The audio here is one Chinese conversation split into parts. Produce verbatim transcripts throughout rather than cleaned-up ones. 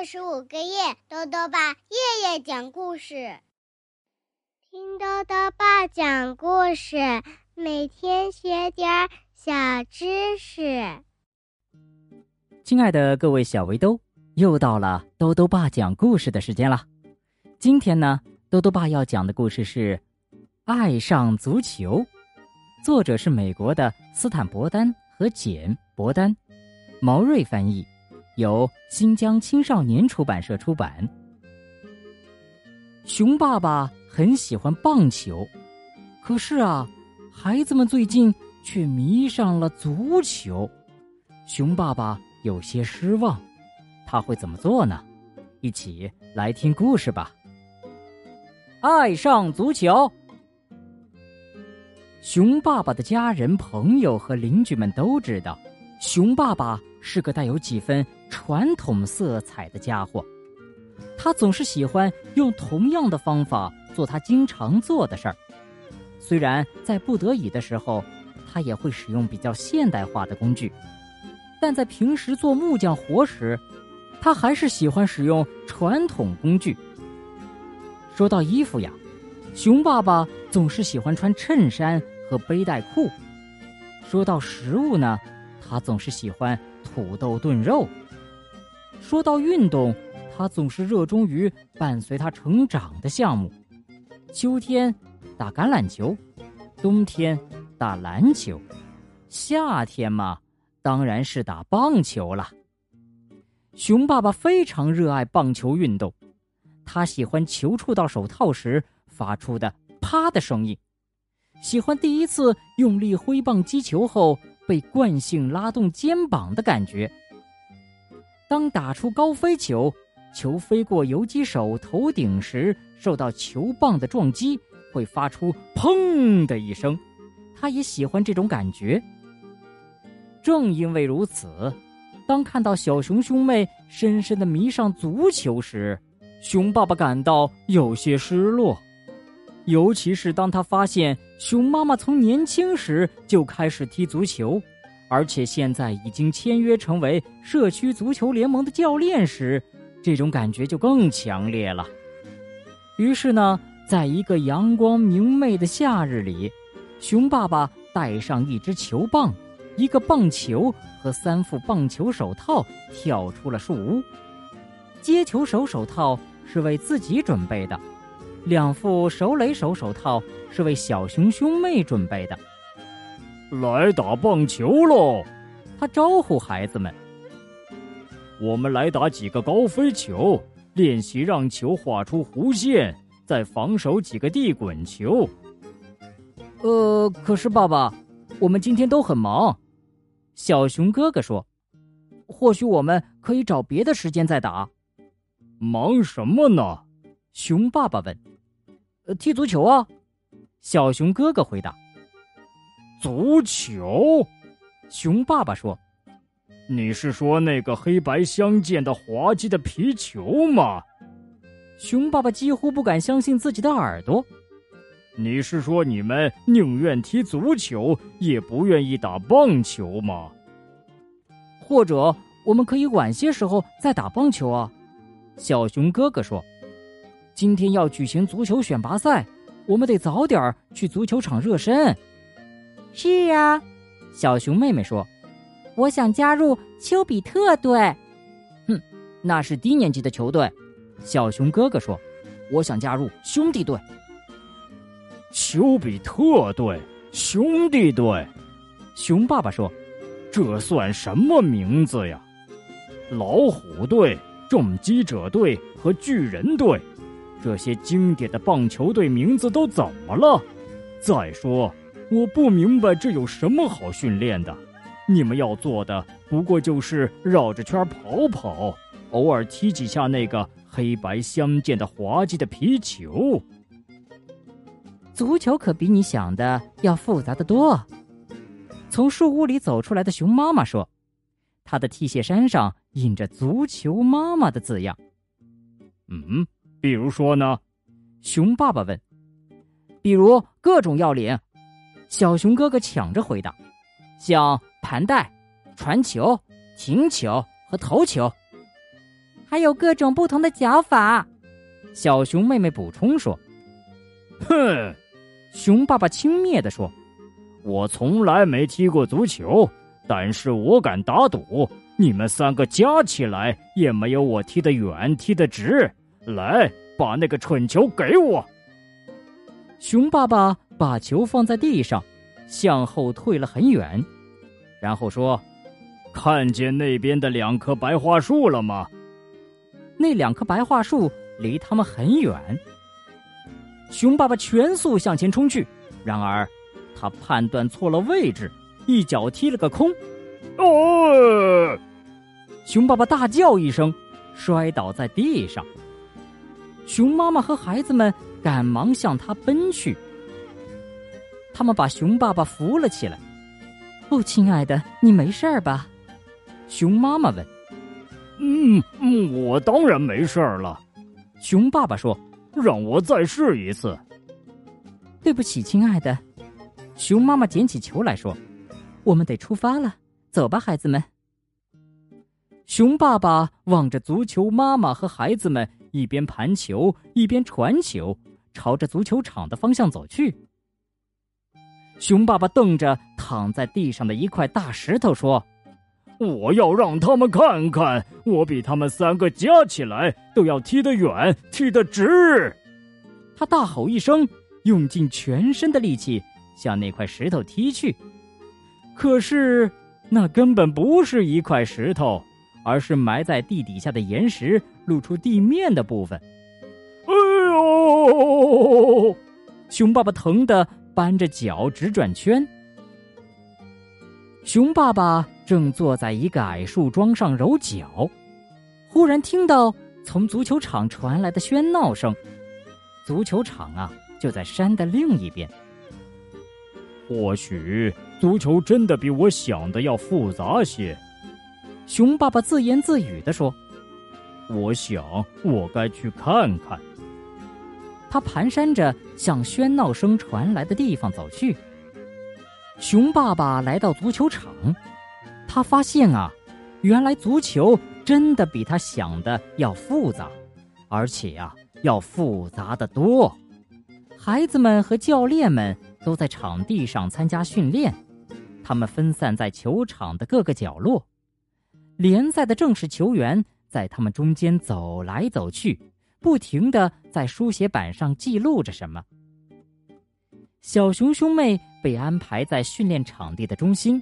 二十五个夜，豆豆爸夜夜讲故事。听豆豆爸讲故事，每天学点小知识。亲爱的各位小围兜，又到了豆豆爸讲故事的时间了。今天呢，豆豆爸要讲的故事是《爱上足球》，作者是美国的斯坦伯丹和简伯丹，毛瑞翻译，由新疆青少年出版社出版。熊爸爸很喜欢棒球，可是啊，孩子们最近却迷上了足球。熊爸爸有些失望，他会怎么做呢？一起来听故事吧。爱上足球。熊爸爸的家人、朋友和邻居们都知道，熊爸爸是个带有几分传统色彩的家伙，他总是喜欢用同样的方法做他经常做的事儿。虽然在不得已的时候，他也会使用比较现代化的工具，但在平时做木匠活时，他还是喜欢使用传统工具。说到衣服呀，熊爸爸总是喜欢穿衬衫和背带裤。说到食物呢，他总是喜欢土豆炖肉。说到运动，他总是热衷于伴随他成长的项目。秋天打橄榄球，冬天打篮球，夏天嘛，当然是打棒球了。熊爸爸非常热爱棒球运动，他喜欢球触到手套时发出的啪的声音，喜欢第一次用力挥棒击球后被惯性拉动肩膀的感觉。当打出高飞球，球飞过游击手头顶时，受到球棒的撞击，会发出砰的一声，他也喜欢这种感觉。正因为如此，当看到小熊兄妹深深地迷上足球时，熊爸爸感到有些失落。尤其是当他发现熊妈妈从年轻时就开始踢足球，而且现在已经签约成为社区足球联盟的教练时，这种感觉就更强烈了。于是呢，在一个阳光明媚的夏日里，熊爸爸带上一只球棒、一个棒球和三副棒球手套，跳出了树屋。接球手手套是为自己准备的，两副手垒手手套是为小熊兄妹准备的。来打棒球喽！他招呼孩子们。我们来打几个高飞球，练习让球画出弧线，再防守几个地滚球。呃，可是爸爸，我们今天都很忙。小熊哥哥说，或许我们可以找别的时间再打。忙什么呢？熊爸爸问。呃，踢足球啊，小熊哥哥回答。足球？熊爸爸说。你是说那个黑白相间的滑稽的皮球吗？熊爸爸几乎不敢相信自己的耳朵。你是说你们宁愿踢足球，也不愿意打棒球吗？或者我们可以晚些时候再打棒球啊，小熊哥哥说。今天要举行足球选拔赛，我们得早点去足球场热身。是啊，小熊妹妹说，我想加入丘比特队。哼，那是低年级的球队，小熊哥哥说，我想加入兄弟队。丘比特队、兄弟队，熊爸爸说，这算什么名字呀？老虎队、重击者队和巨人队，这些经典的棒球队名字都怎么了？再说，我不明白这有什么好训练的。你们要做的不过就是绕着圈跑跑，偶尔踢几下那个黑白相间的滑稽的皮球。足球可比你想的要复杂的多。从树屋里走出来的熊妈妈说，她的 T 恤衫上印着足球妈妈的字样。嗯，比如说呢？熊爸爸问。比如各种要领，小熊哥哥抢着回答，像盘带、传球、停球和投球。还有各种不同的脚法。小熊妹妹补充说。哼，熊爸爸轻蔑地说，我从来没踢过足球，但是我敢打赌，你们三个加起来也没有我踢得远踢得直。来，把那个蠢球给我。熊爸爸把球放在地上，向后退了很远，然后说，看见那边的两棵白桦树了吗？那两棵白桦树离他们很远。熊爸爸全速向前冲去，然而他判断错了位置，一脚踢了个空。哦！熊爸爸大叫一声，摔倒在地上。熊妈妈和孩子们赶忙向他奔去，他们把熊爸爸扶了起来。哦，亲爱的，你没事吧？熊妈妈问。嗯嗯，我当然没事了。熊爸爸说，让我再试一次。对不起，亲爱的。熊妈妈捡起球来说，我们得出发了，走吧，孩子们。熊爸爸望着足球妈妈和孩子们，一边盘球一边传球，朝着足球场的方向走去。熊爸爸瞪着躺在地上的一块大石头说，我要让他们看看，我比他们三个加起来都要踢得远踢得直。他大吼一声，用尽全身的力气向那块石头踢去。可是那根本不是一块石头，而是埋在地底下的岩石露出地面的部分。哎呦！熊爸爸疼得搬着脚直转圈。熊爸爸正坐在一个矮树桩上揉脚，忽然听到从足球场传来的喧闹声。足球场啊，就在山的另一边。或许足球真的比我想的要复杂些，熊爸爸自言自语地说，我想我该去看看。他蹒跚着向喧闹声传来的地方走去。熊爸爸来到足球场，他发现啊，原来足球真的比他想的要复杂，而且啊，要复杂得多。孩子们和教练们都在场地上参加训练，他们分散在球场的各个角落。联赛的正式球员在他们中间走来走去，不停地在书写板上记录着什么。小熊兄妹被安排在训练场地的中心，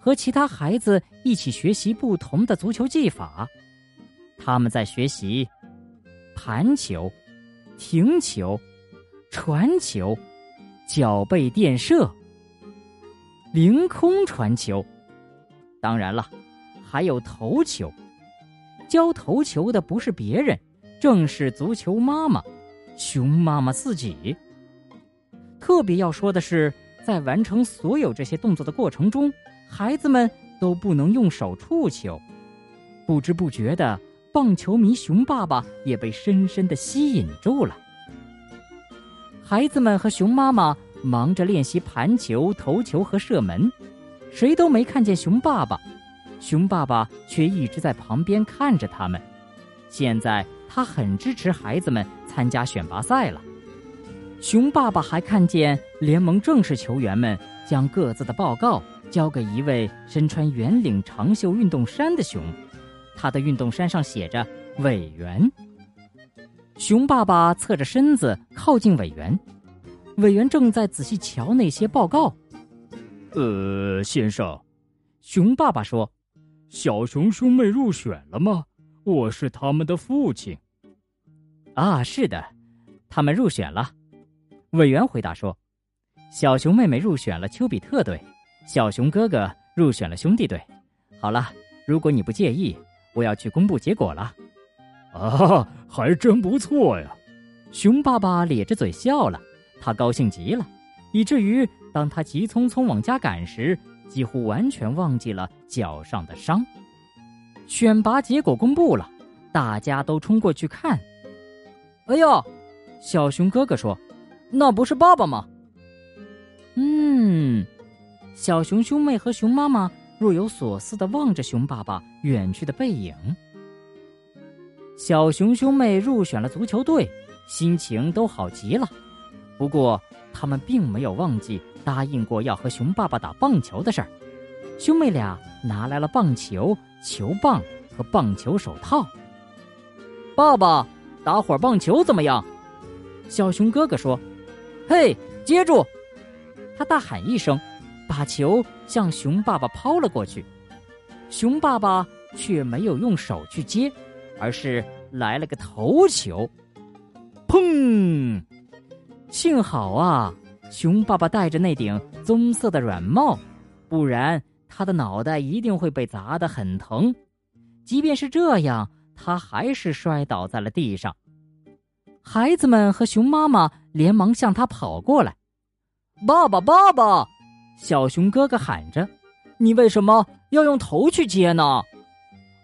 和其他孩子一起学习不同的足球技法。他们在学习盘球、停球、传球、脚背垫射、凌空传球，当然了，还有头球。教头球的不是别人，正是足球妈妈，熊妈妈自己。特别要说的是，在完成所有这些动作的过程中，孩子们都不能用手触球。不知不觉的，棒球迷熊爸爸也被深深的吸引住了。孩子们和熊妈妈忙着练习盘球、投球和射门，谁都没看见熊爸爸，熊爸爸却一直在旁边看着他们。现在他很支持孩子们参加选拔赛了。熊爸爸还看见联盟正式球员们将各自的报告交给一位身穿圆领长袖运动衫的熊，他的运动衫上写着委员。熊爸爸侧着身子靠近委员，委员正在仔细瞧那些报告。呃，先生，熊爸爸说，小熊兄妹入选了吗？我是他们的父亲。啊，是的，他们入选了。委员回答说，小熊妹妹入选了丘比特队，小熊哥哥入选了兄弟队。好了，如果你不介意，我要去公布结果了。啊，还真不错呀！熊爸爸咧着嘴笑了，他高兴极了，以至于当他急匆匆往家赶时，几乎完全忘记了脚上的伤。选拔结果公布了，大家都冲过去看。哎呦，小熊哥哥说，那不是爸爸吗？嗯，小熊兄妹和熊妈妈若有所思地望着熊爸爸远去的背影。小熊兄妹入选了足球队，心情都好极了。不过他们并没有忘记答应过要和熊爸爸打棒球的事儿。兄妹俩拿来了棒球、球棒和棒球手套。爸爸，打会儿棒球怎么样？小熊哥哥说。嘿，接住！他大喊一声，把球向熊爸爸抛了过去。熊爸爸却没有用手去接，而是来了个头球。砰！幸好啊，熊爸爸戴着那顶棕色的软帽，不然他的脑袋一定会被砸得很疼。即便是这样，他还是摔倒在了地上。孩子们和熊妈妈连忙向他跑过来。爸爸，爸爸！小熊哥哥喊着，你为什么要用头去接呢？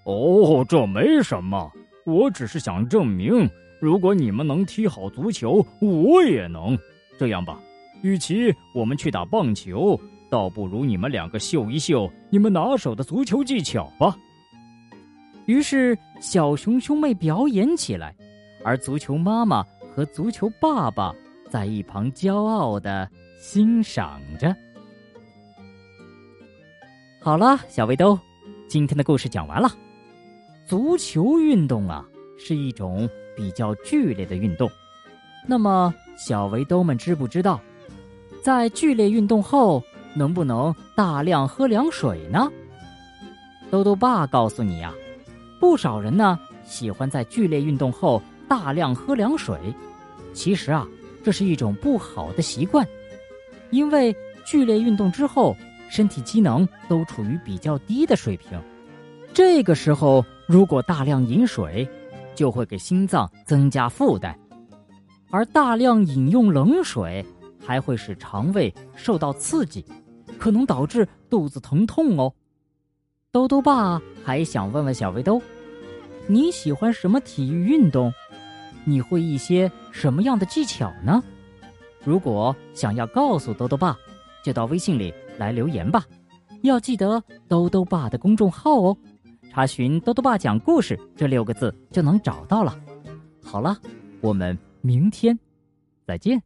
哦，这没什么，我只是想证明，如果你们能踢好足球，我也能。这样吧，与其我们去打棒球，倒不如你们两个秀一秀你们拿手的足球技巧吧。于是小熊兄妹表演起来，而足球妈妈和足球爸爸在一旁骄傲地欣赏着。好了，小卫兜，今天的故事讲完了。足球运动啊，是一种比较剧烈的运动。那么小围兜们知不知道，在剧烈运动后能不能大量喝凉水呢？兜兜爸告诉你啊，不少人呢喜欢在剧烈运动后大量喝凉水。其实啊，这是一种不好的习惯，因为剧烈运动之后，身体机能都处于比较低的水平。这个时候如果大量饮水，就会给心脏增加负担，而大量饮用冷水还会使肠胃受到刺激，可能导致肚子疼痛哦。兜兜爸还想问问小围兜，你喜欢什么体育运动？你会一些什么样的技巧呢？如果想要告诉兜兜爸，就到微信里来留言吧。要记得兜兜爸的公众号哦，查询兜兜爸讲故事这六个字就能找到了。好了，我们明天再见。